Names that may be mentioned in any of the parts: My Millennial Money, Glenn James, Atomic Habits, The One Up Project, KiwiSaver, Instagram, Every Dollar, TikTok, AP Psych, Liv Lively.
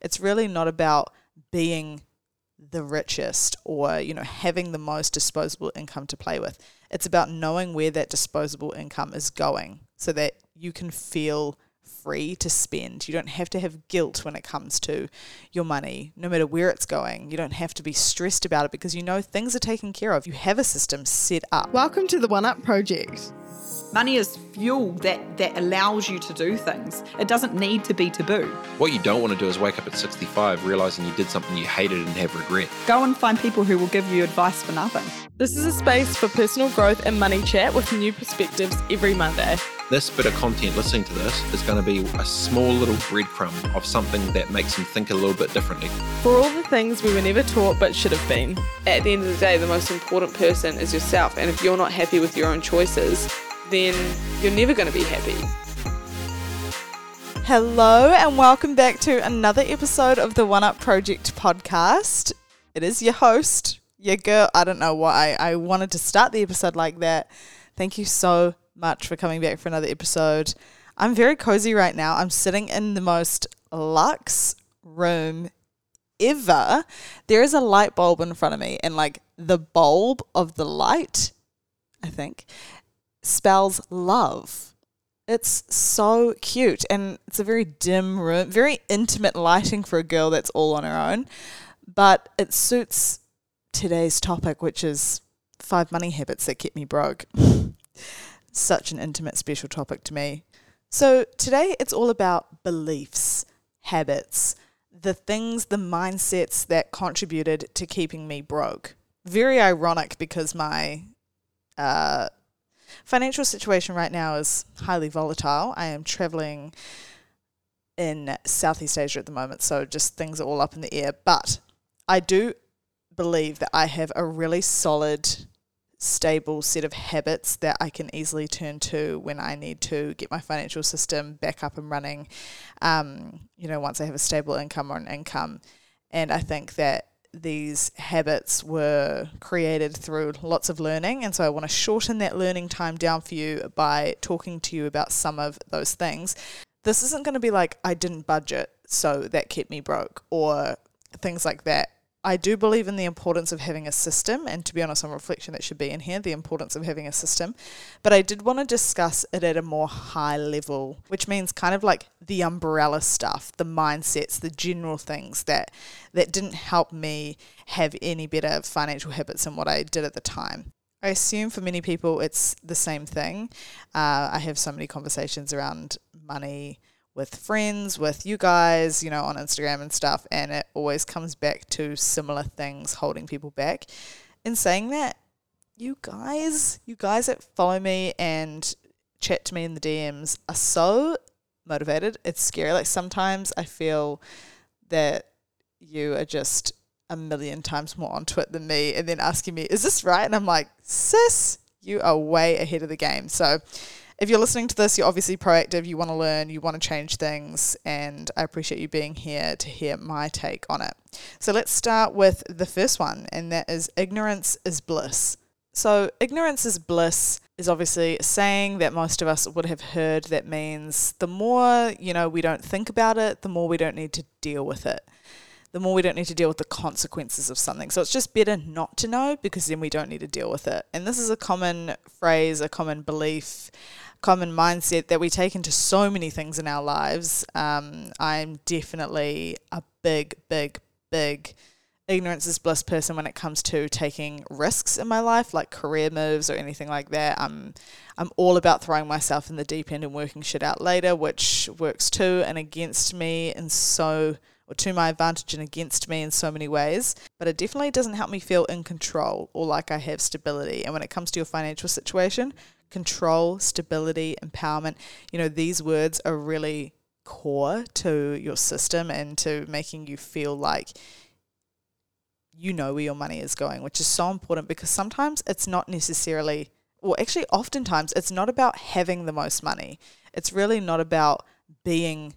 It's really not about being the richest or, you know, having the most disposable income to play with. It's about knowing where that disposable income is going so that you can feel free to spend. You don't have to have guilt when it comes to your money, no matter where it's going. You don't have to be stressed about it because you know things are taken care of. You have a system set up. Welcome to the One Up Project. Money is fuel that allows you to do things. It doesn't need to be taboo. What you don't want to do is wake up at 65 realising you did something you hated and have regret. Go and find people who will give you advice for nothing. This is a space for personal growth and money chat with new perspectives every Monday. This bit of content, listening to this, is going to be a small little breadcrumb of something that makes them think a little bit differently. For all the things we were never taught but should have been. At the end of the day, the most important person is yourself, and if you're not happy with your own choices, then you're never going to be happy. Hello and welcome back to another episode of the One Up Project podcast. It is your host, your girl. I don't know why I wanted to start the episode like that. Thank you so much for coming back for another episode. I'm very cozy right now. I'm sitting in the most luxe room ever. There is a light bulb in front of me, and like the bulb of the light, I think, spells love. It's so cute, and it's a very dim room, very intimate lighting for a girl that's all on her own, but it suits today's topic, which is 5 money habits that kept me broke. Such an intimate, special topic to me. So today it's all about beliefs, habits, the things, the mindsets that contributed to keeping me broke. Very ironic because my financial situation right now is highly volatile. I am traveling in Southeast Asia at the moment, so just things are all up in the air. But I do believe that I have a really solid, stable set of habits that I can easily turn to when I need to get my financial system back up and running, once I have a stable income or an income. And I think that these habits were created through lots of learning, and so I want to shorten that learning time down for you by talking to you about some of those things. This isn't going to be like, I didn't budget, so that kept me broke, or things like that. I do believe in the importance of having a system, and to be honest, on reflection, that should be in here, the importance of having a system. But I did want to discuss it at a more high level, which means kind of like the umbrella stuff, the mindsets, the general things that didn't help me have any better financial habits than what I did at the time. I assume for many people it's the same thing. I have so many conversations around money with friends, with you guys, you know, on Instagram and stuff, and it always comes back to similar things holding people back. In saying that, you guys that follow me and chat to me in the DMs are so motivated. It's scary. Like sometimes I feel that you are just a million times more onto it than me, and then asking me, is this right? And I'm like, sis, you are way ahead of the game. So if you're listening to this, you're obviously proactive, you want to learn, you want to change things, and I appreciate you being here to hear my take on it. So let's start with the first one, and that is ignorance is bliss. So ignorance is bliss is obviously a saying that most of us would have heard that means the more, you know, we don't think about it, the more we don't need to deal with it. The more we don't need to deal with the consequences of something. So it's just better not to know because then we don't need to deal with it. And this is a common phrase, a common belief, common mindset that we take into so many things in our lives. I'm definitely a big ignorance is bliss person when it comes to taking risks in my life, like career moves or anything like that. I'm all about throwing myself in the deep end and working shit out later, which works to and against me and so or to my advantage and against me in so many ways, but it definitely doesn't help me feel in control or like I have stability. And when it comes to your financial situation, control, stability, empowerment, you know, these words are really core to your system and to making you feel like you know where your money is going, which is so important because sometimes it's not necessarily, or actually oftentimes it's not about having the most money. It's really not about being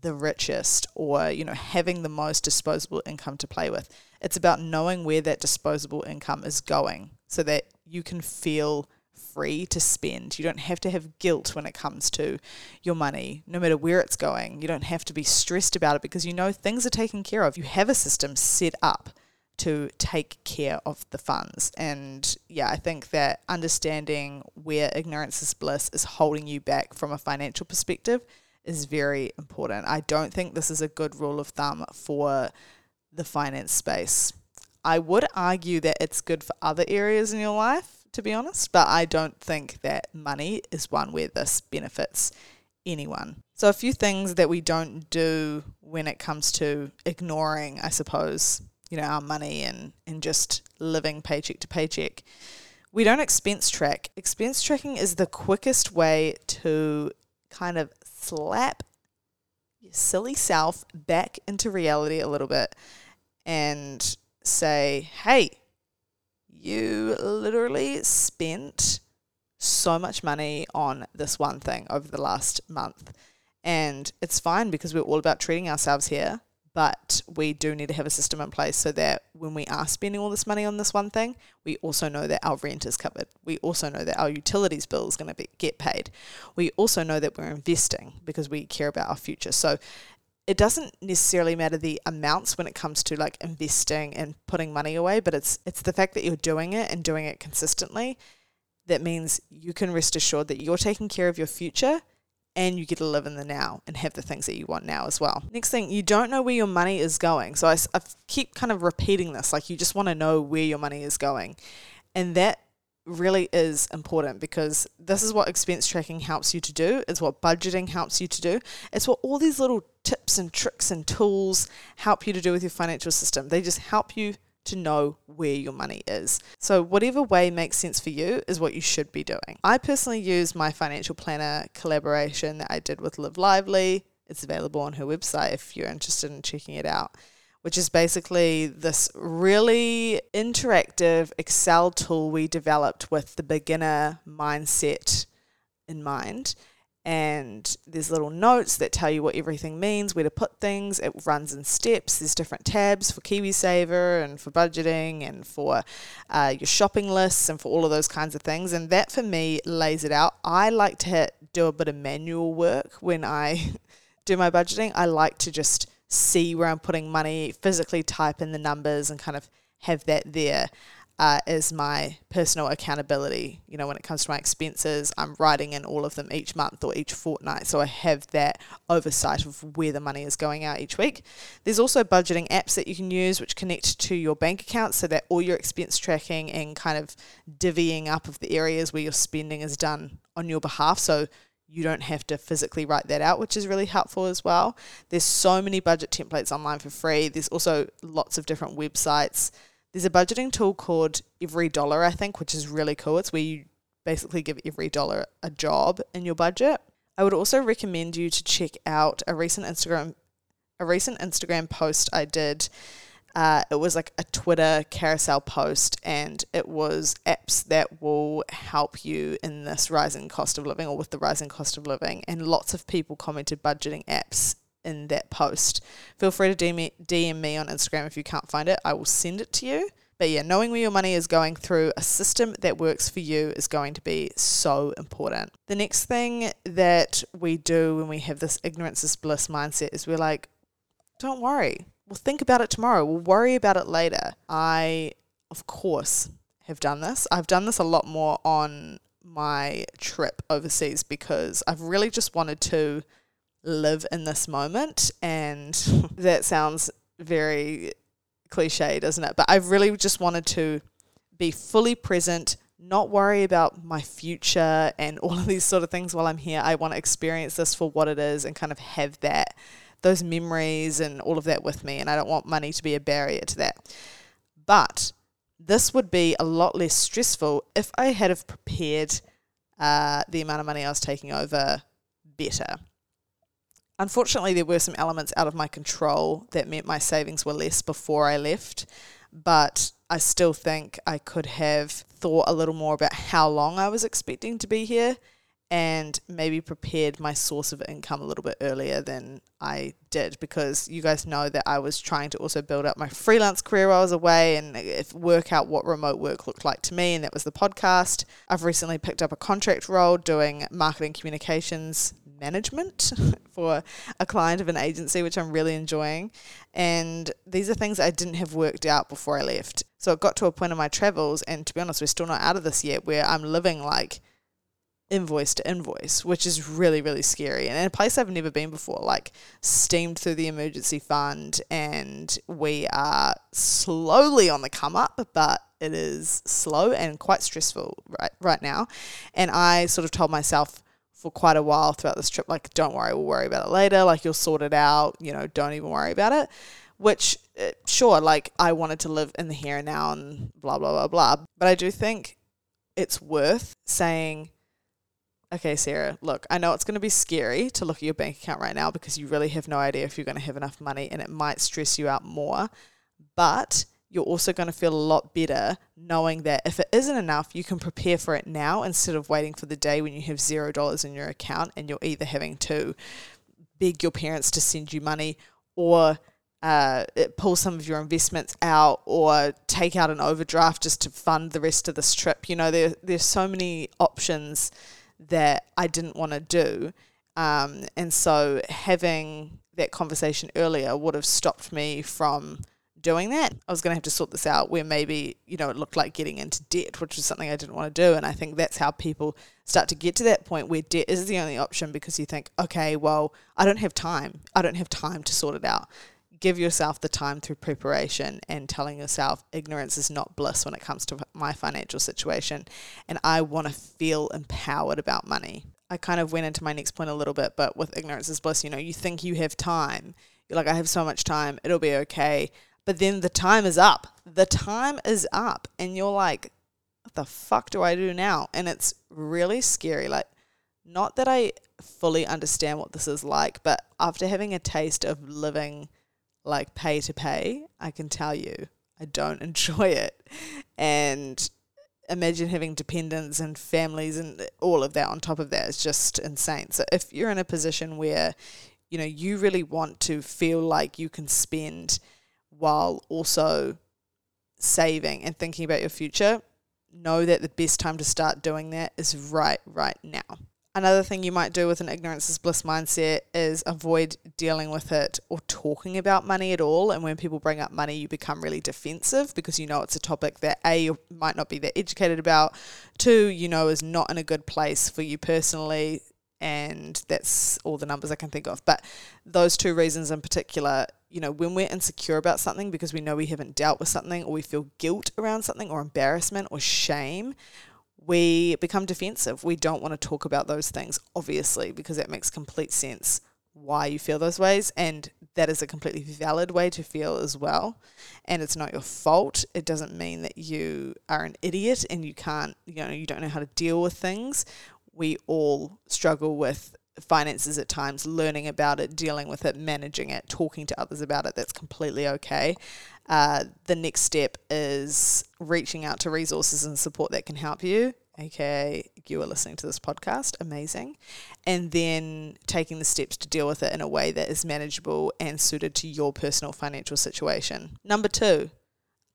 the richest or, you know, having the most disposable income to play with. It's about knowing where that disposable income is going so that you can feel free to spend. You don't have to have guilt when it comes to your money, no matter where it's going. You don't have to be stressed about it because you know things are taken care of. You have a system set up to take care of the funds. And yeah, I think that understanding where ignorance is bliss is holding you back from a financial perspective is very important. I don't think this is a good rule of thumb for the finance space. I would argue that it's good for other areas in your life, to be honest, but I don't think that money is one where this benefits anyone. So a few things that we don't do when it comes to ignoring, I suppose, you know, our money and just living paycheck to paycheck. We don't expense track. Expense tracking is the quickest way to kind of slap your silly self back into reality a little bit and say, hey, you literally spent so much money on this one thing over the last month. And it's fine because we're all about treating ourselves here, but we do need to have a system in place so that when we are spending all this money on this one thing, we also know that our rent is covered. We also know that our utilities bill is going to get paid. We also know that we're investing because we care about our future. So it doesn't necessarily matter the amounts when it comes to like investing and putting money away, but it's the fact that you're doing it and doing it consistently that means you can rest assured that you're taking care of your future. And you get to live in the now and have the things that you want now as well. Next thing, you don't know where your money is going. So I keep kind of repeating this, like you just want to know where your money is going. And that really is important because this is what expense tracking helps you to do. It's what budgeting helps you to do. It's what all these little tips and tricks and tools help you to do with your financial system. They just help you to know where your money is. So whatever way makes sense for you is what you should be doing. I personally use my financial planner collaboration that I did with Liv Lively. It's available on her website if you're interested in checking it out, which is basically this really interactive Excel tool we developed with the beginner mindset in mind. And there's little notes that tell you what everything means, where to put things. It runs in steps. There's different tabs for KiwiSaver and for budgeting and for your shopping lists and for all of those kinds of things. And that, for me, lays it out. I like to do a bit of manual work when I do my budgeting. I like to just see where I'm putting money, physically type in the numbers and kind of have that there. Is my personal accountability. You know, when it comes to my expenses, I'm writing in all of them each month or each fortnight, so I have that oversight of where the money is going out each week. There's also budgeting apps that you can use which connect to your bank account so that all your expense tracking and kind of divvying up of the areas where your spending is done on your behalf, so you don't have to physically write that out, which is really helpful as well. There's so many budget templates online for free. There's also lots of different websites. There's a budgeting tool called Every Dollar, I think, which is really cool. It's where you basically give every dollar a job in your budget. I would also recommend you to check out a recent Instagram post I did. It was like a Twitter carousel post, and it was apps that will help you in this rising cost of living, or with the rising cost of living. And lots of people commented budgeting apps in that post. Feel free to DM me on Instagram if you can't find it. I will send it to you. But yeah, knowing where your money is going through a system that works for you is going to be so important. The next thing that we do when we have this ignorance is bliss mindset is we're like, don't worry. We'll think about it tomorrow. We'll worry about it later. I, of course, have done this. I've done this a lot more on my trip overseas because I've really just wanted to live in this moment, and that sounds very cliche, doesn't it? But I really just wanted to be fully present, not worry about my future and all of these sort of things while I'm here. I want to experience this for what it is and kind of have those memories and all of that with me, and I don't want money to be a barrier to that. But this would be a lot less stressful if I had have prepared the amount of money I was taking over better. Unfortunately, there were some elements out of my control that meant my savings were less before I left, but I still think I could have thought a little more about how long I was expecting to be here and maybe prepared my source of income a little bit earlier than I did, because you guys know that I was trying to also build up my freelance career while I was away and work out what remote work looked like to me, and that was the podcast. I've recently picked up a contract role doing marketing communications management for a client of an agency, which I'm really enjoying, and these are things I didn't have worked out before I left. So it got to a point in my travels, and to be honest, we're still not out of this yet, where I'm living like invoice to invoice, which is really, really scary, and in a place I've never been before, like steamed through the emergency fund, and we are slowly on the come up, but it is slow and quite stressful right now. And I sort of told myself for quite a while throughout this trip, like, don't worry, we'll worry about it later, like you'll sort it out, you know, don't even worry about it. Which, sure, like I wanted to live in the here and now and blah, blah, blah, blah, but I do think it's worth saying, okay, Sarah, look, I know it's going to be scary to look at your bank account right now because you really have no idea if you're going to have enough money, and it might stress you out more, but you're also going to feel a lot better knowing that if it isn't enough, you can prepare for it now instead of waiting for the day when you have $0 in your account and you're either having to beg your parents to send you money, or pull some of your investments out, or take out an overdraft just to fund the rest of this trip. You know, there's so many options that I didn't want to do, and so having that conversation earlier would have stopped me from doing that. I was going to have to sort this out, where maybe, you know, it looked like getting into debt, which was something I didn't want to do. And I think that's how people start to get to that point where debt is the only option, because you think, okay, well, I don't have time to sort it out. Give yourself the time through preparation and telling yourself ignorance is not bliss when it comes to my financial situation, and I want to feel empowered about money. I kind of went into my next point a little bit, but with ignorance is bliss, you know, you think you have time. You're like, I have so much time, it'll be okay. But then the time is up. The time is up, and you're like, what the fuck do I do now? And it's really scary. Like, not that I fully understand what this is like, but after having a taste of living like pay to pay, I can tell you I don't enjoy it. And imagine having dependents and families and all of that on top of that. It's just insane. So if you're in a position where, you know, you really want to feel like you can spend while also saving and thinking about your future, know that the best time to start doing that is right now. Another thing you might do with an ignorance is bliss mindset is avoid dealing with it or talking about money at all. And when people bring up money, you become really defensive because you know it's a topic that A, you might not be that educated about, 2, you know is not in a good place for you personally, and that's all the numbers I can think of. But those 2 reasons in particular, you know, when we're insecure about something because we know we haven't dealt with something, or we feel guilt around something, or embarrassment or shame, we become defensive. We don't want to talk about those things, obviously, because that makes complete sense why you feel those ways, and that is a completely valid way to feel as well, and it's not your fault. It doesn't mean that you are an idiot and you can't, you know, you don't know how to deal with things. We all struggle with finances at times, learning about it, dealing with it, managing it, talking to others about it. That's completely okay. The next step is reaching out to resources and support that can help you, aka you are listening to this podcast, amazing, and then taking the steps to deal with it in a way that is manageable and suited to your personal financial situation. Number 2,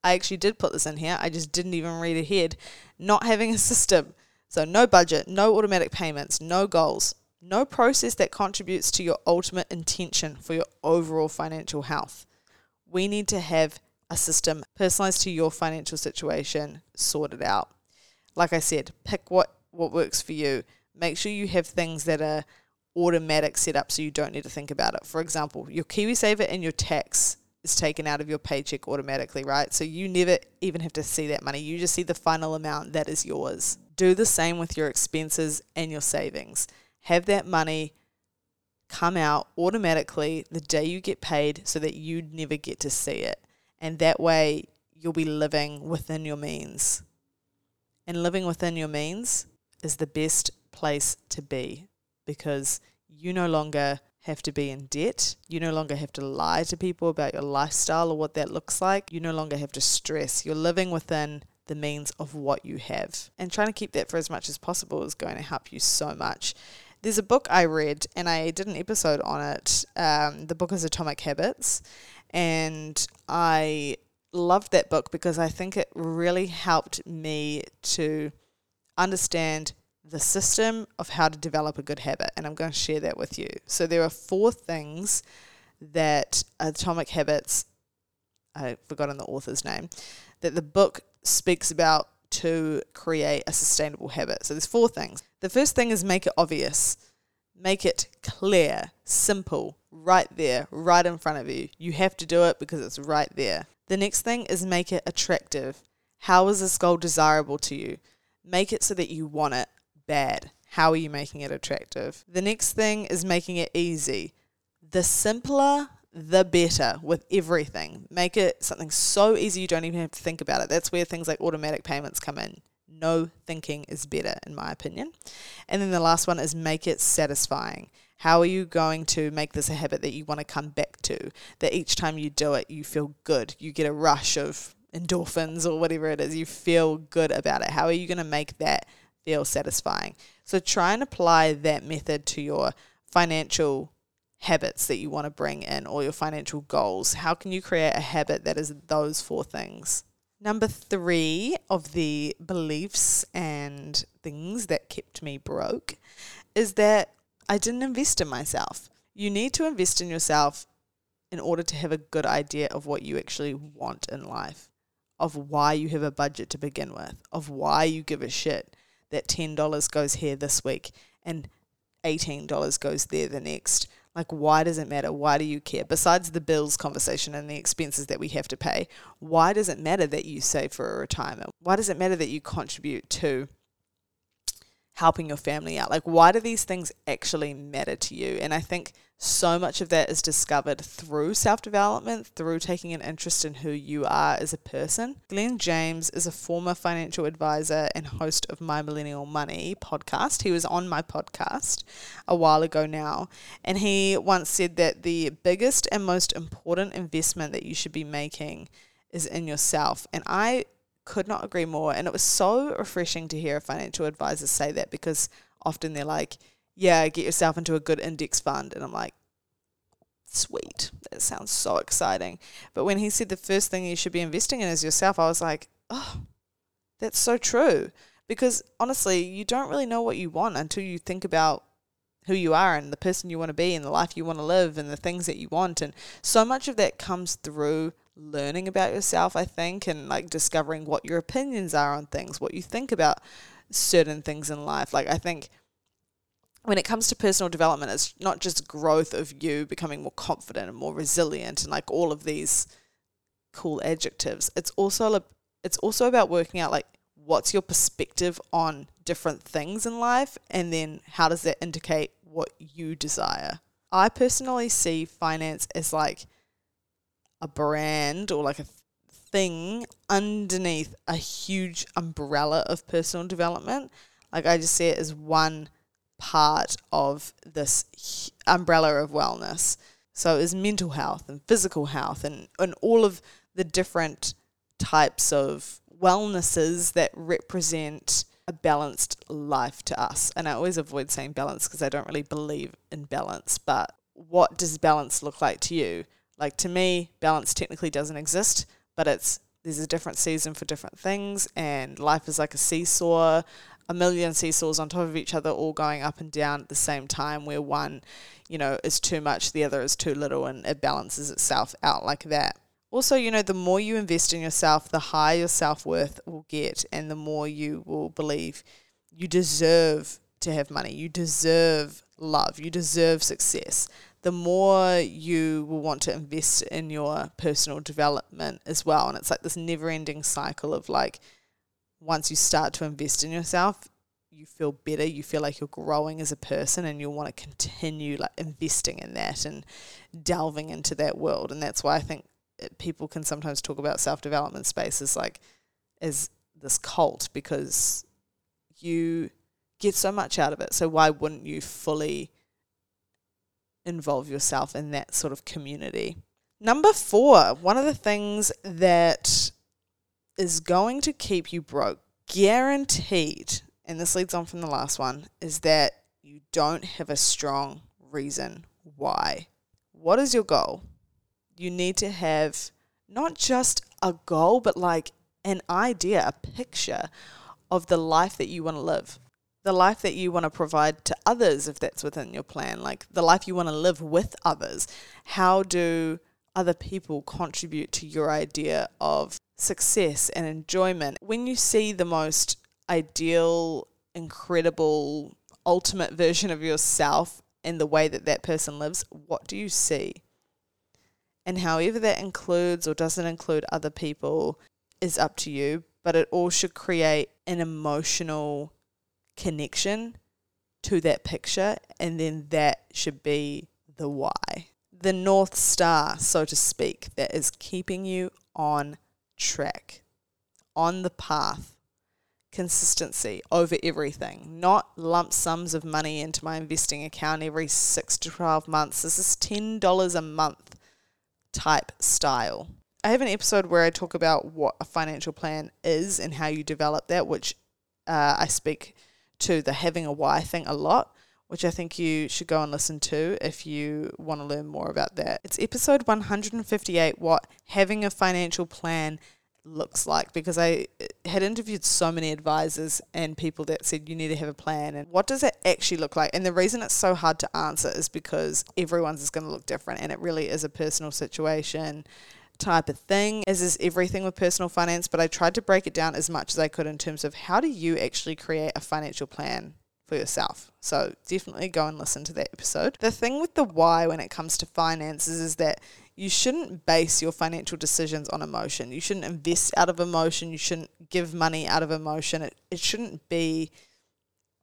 I actually did put this in here, I just didn't even read ahead, not having a system. So no budget, no automatic payments, no goals, no process that contributes to your ultimate intention for your overall financial health. We need to have a system personalized to your financial situation, sorted out. Like I said, pick what works for you. Make sure you have things that are automatic set up so you don't need to think about it. For example, your KiwiSaver and your tax is taken out of your paycheck automatically, right? So you never even have to see that money. You just see the final amount that is yours. Do the same with your expenses and your savings. Have that money come out automatically the day you get paid so that you never get to see it. And that way you'll be living within your means. And living within your means is the best place to be, because you no longer have to be in debt. You no longer have to lie to people about your lifestyle or what that looks like. You no longer have to stress. You're living within the means of what you have. And trying to keep that for as much as possible is going to help you so much. There's a book I read, and I did an episode on it. The book is Atomic Habits, and I loved that book because I think it really helped me to understand the system of how to develop a good habit, and I'm going to share that with you. So there are 4 things that Atomic Habits, I've forgotten the author's name, that the book speaks about to create a sustainable habit. So there's 4 things. The first thing is make it obvious. Make it clear, simple, right there, right in front of you. You have to do it because it's right there. The next thing is make it attractive. How is this goal desirable to you? Make it so that you want it bad. How are you making it attractive? The next thing is making it easy. The simpler, the better with everything. Make it something so easy you don't even have to think about it. That's where things like automatic payments come in. No thinking is better, in my opinion. And then the last one is make it satisfying. How are you going to make this a habit that you want to come back to? That each time you do it, you feel good. You get a rush of endorphins or whatever it is. You feel good about it. How are you going to make that feel satisfying? So try and apply that method to your financial habits that you want to bring in, or your financial goals. How can you create a habit that is those 4 things? Number 3 of the beliefs and things that kept me broke is that I didn't invest in myself. You need to invest in yourself in order to have a good idea of what you actually want in life, of why you have a budget to begin with, of why you give a shit that $10 goes here this week and $18 goes there the next. Like, why does it matter? Why do you care? Besides the bills conversation and the expenses that we have to pay, why does it matter that you save for a retirement? Why does it matter that you contribute to helping your family out? Like, why do these things actually matter to you? And I think so much of that is discovered through self-development, through taking an interest in who you are as a person. Glenn James is a former financial advisor and host of My Millennial Money podcast. He was on my podcast a while ago now, and he once said that the biggest and most important investment that you should be making is in yourself. And I could not agree more. And it was so refreshing to hear a financial advisor say that, because often they're like, yeah, get yourself into a good index fund. And I'm like, sweet, that sounds so exciting. But when he said the first thing you should be investing in is yourself, I was like, oh, that's so true. Because honestly, you don't really know what you want until you think about who you are and the person you want to be and the life you want to live and the things that you want. And so much of that comes through learning about yourself, I think, and like discovering what your opinions are on things, what you think about certain things in life. Like, I think when it comes to personal development, it's not just growth of you becoming more confident and more resilient and like all of these cool adjectives. It's also about working out like what's your perspective on different things in life, and then how does that indicate what you desire. I personally see finance as like a brand or like a thing underneath a huge umbrella of personal development. Like, I just see it as one part of this umbrella of wellness. So is mental health and physical health and all of the different types of wellnesses that represent a balanced life to us. And I always avoid saying balance because I don't really believe in balance, but what does balance look like to you? Like, to me, balance technically doesn't exist, but there's a different season for different things, and life is like a seesaw, a million seesaws on top of each other, all going up and down at the same time, where one, you know, is too much, the other is too little, and it balances itself out like that. Also, you know, the more you invest in yourself, the higher your self-worth will get, and the more you will believe you deserve to have money, you deserve love, you deserve success. The more you will want to invest in your personal development as well. And it's like this never-ending cycle of like, once you start to invest in yourself, you feel better, you feel like you're growing as a person, and you'll want to continue like investing in that and delving into that world. And that's why I think people can sometimes talk about self-development spaces like as this cult, because you get so much out of it. So why wouldn't you fully involve yourself in that sort of community? Number 4, one of the things that is going to keep you broke, guaranteed, and this leads on from the last one, is that you don't have a strong reason why. What is your goal? You need to have not just a goal, but like an idea, a picture of the life that you want to live, the life that you want to provide to others if that's within your plan, like the life you want to live with others. How do other people contribute to your idea of success and enjoyment? When you see the most ideal, incredible, ultimate version of yourself and the way that that person lives, what do you see? And however that includes or doesn't include other people is up to you, but it all should create an emotional connection to that picture, and then that should be the why. The North Star, so to speak, that is keeping you on track, on the path. Consistency over everything, not lump sums of money into my investing account every 6 to 12 months. This is $10 a month type style. I have an episode where I talk about what a financial plan is and how you develop that, which I speak to the having a why thing a lot, which I think you should go and listen to if you want to learn more about that. It's episode 158, what having a financial plan looks like, because I had interviewed so many advisors and people that said you need to have a plan, and what does it actually look like? And the reason it's so hard to answer is because everyone's is going to look different, and it really is a personal situation type of thing, as is everything with personal finance. But I tried to break it down as much as I could in terms of how do you actually create a financial plan for yourself. So definitely go and listen to that episode. The thing with the why when it comes to finances is that you shouldn't base your financial decisions on emotion. You shouldn't invest out of emotion. You shouldn't give money out of emotion. It shouldn't be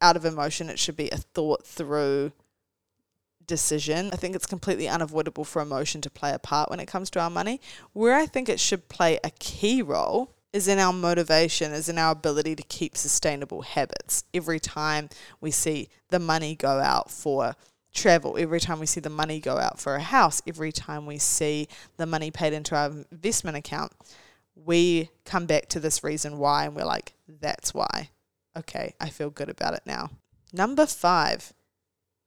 out of emotion. It should be a thought through decision. I think it's completely unavoidable for emotion to play a part when it comes to our money. Where I think it should play a key role is in our motivation, is in our ability to keep sustainable habits. Every time we see the money go out for travel, every time we see the money go out for a house, every time we see the money paid into our investment account, we come back to this reason why, and we're like, that's why. Okay, I feel good about it now. Number 5,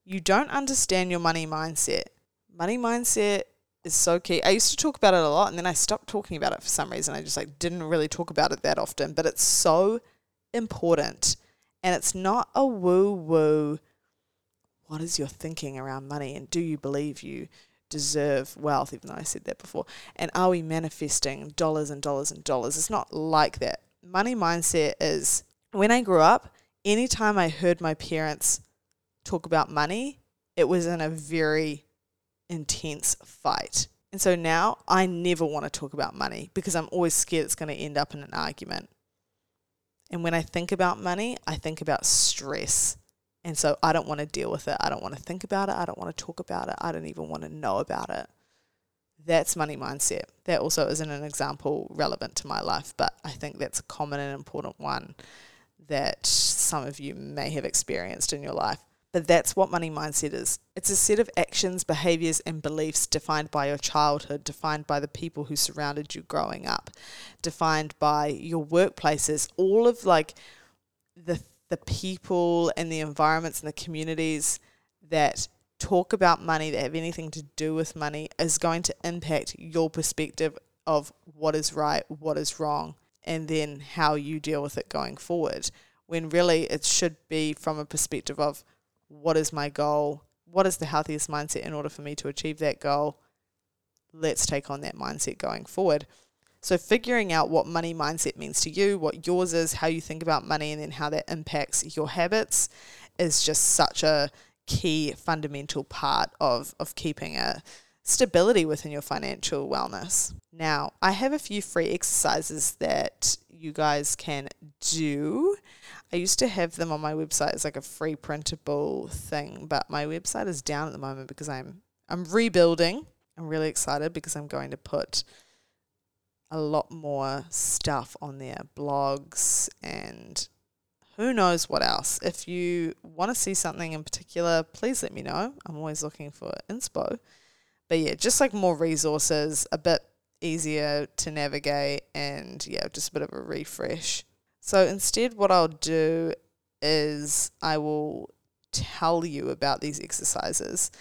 you don't understand your money mindset. Money mindset is so key. I used to talk about it a lot, and then I stopped talking about it for some reason. I just didn't really talk about it that often, but it's so important. And it's not a woo-woo, what is your thinking around money, and do you believe you deserve wealth, even though I said that before, and are we manifesting dollars and dollars and dollars? It's not like that. Money mindset is, when I grew up, anytime I heard my parents talk about money, it was in a very intense fight. And so now I never want to talk about money because I'm always scared it's going to end up in an argument. And when I think about money, I think about stress. And so I don't want to deal with it. I don't want to think about it. I don't want to talk about it. I don't even want to know about it. That's money mindset. That also isn't an example relevant to my life, but I think that's a common and important one that some of you may have experienced in your life. But that's what money mindset is. It's a set of actions, behaviors, and beliefs defined by your childhood, defined by the people who surrounded you growing up, defined by your workplaces, all of the people and the environments and the communities that talk about money, that have anything to do with money, is going to impact your perspective of what is right, what is wrong, and then how you deal with it going forward. When really it should be from a perspective of, what is my goal? What is the healthiest mindset in order for me to achieve that goal? Let's take on that mindset going forward. So figuring out what money mindset means to you, what yours is, how you think about money, and then how that impacts your habits is just such a key fundamental part of keeping a stability within your financial wellness. Now, I have a few free exercises that you guys can do. I used to have them on my website as a free printable thing, but my website is down at the moment because I'm rebuilding. I'm really excited because I'm going to put a lot more stuff on their blogs and who knows what else. If you want to see something in particular, please let me know. I'm always looking for inspo. But yeah, just more resources, a bit easier to navigate and, yeah, just a bit of a refresh. So instead what I'll do is I will tell you about these exercises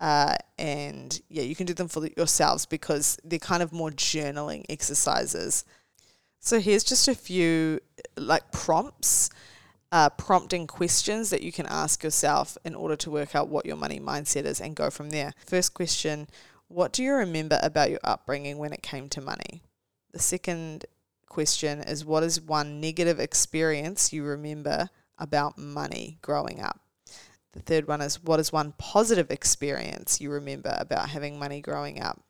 and, yeah, you can do them for yourselves because they're kind of more journaling exercises. So here's just a few like prompts, prompting questions that you can ask yourself in order to work out what your money mindset is and go from there. First question, what do you remember about your upbringing when it came to money? The second question is, what is one negative experience you remember about money growing up? The third one is, what is one positive experience you remember about having money growing up?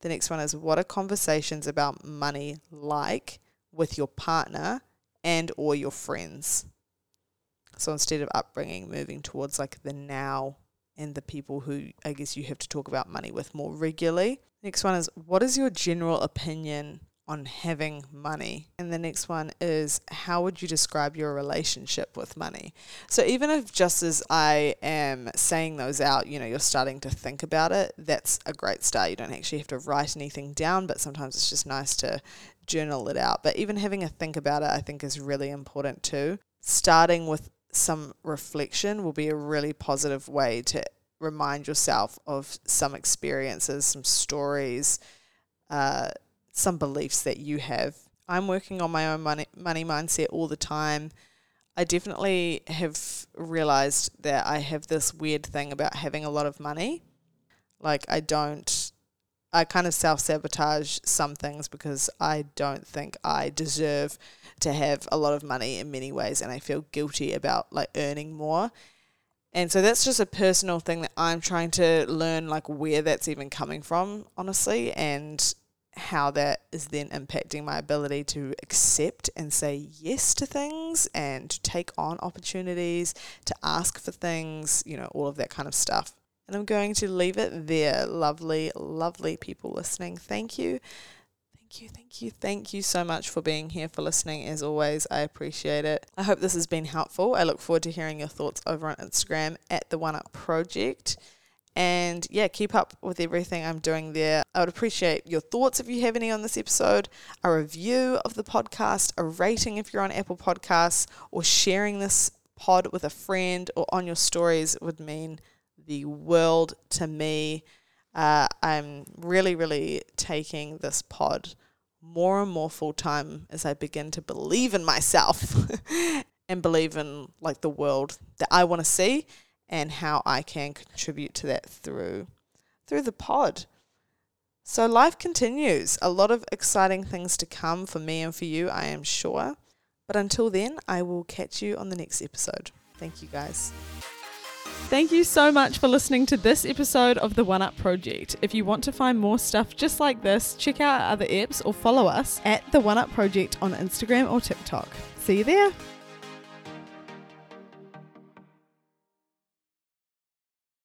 The next one is, what are conversations about money like with your partner and or your friends? So instead of upbringing, moving towards like the now and the people who I guess you have to talk about money with more regularly. Next one is, what is your general opinion on having money? And the next one is, how would you describe your relationship with money? So even if just as I am saying those out, you know, you're starting to think about it, that's a great start. You don't actually have to write anything down, but sometimes it's just nice to journal it out. But even having a think about it, I think, is really important too. Starting with some reflection will be a really positive way to remind yourself of some experiences, some stories, some beliefs that you have. I'm working on my own money mindset all the time. I definitely have realized that I have this weird thing about having a lot of money. Like I kind of self-sabotage some things because I don't think I deserve to have a lot of money in many ways, and I feel guilty about like earning more. And so that's just a personal thing that I'm trying to learn, like where that's even coming from, honestly, and how that is then impacting my ability to accept and say yes to things and to take on opportunities, to ask for things, you know, all of that kind of stuff. And I'm going to leave it there. Lovely, lovely people listening. Thank you. Thank you, thank you, thank you so much for being here, for listening as always. I appreciate it. I hope this has been helpful. I look forward to hearing your thoughts over on Instagram at The One Up Project. And yeah, keep up with everything I'm doing there. I would appreciate your thoughts if you have any on this episode, a review of the podcast, a rating if you're on Apple Podcasts, or sharing this pod with a friend or on your stories would mean the world to me. I'm really, really taking this pod more and more full time as I begin to believe in myself and believe in like the world that I want to see and how I can contribute to that through the pod. So life continues. A lot of exciting things to come for me and for you, I am sure. But until then, I will catch you on the next episode. Thank you, guys. Thank you so much for listening to this episode of The One Up Project. If you want to find more stuff just like this, check out our other eps or follow us at The One Up Project on Instagram or TikTok. See you there.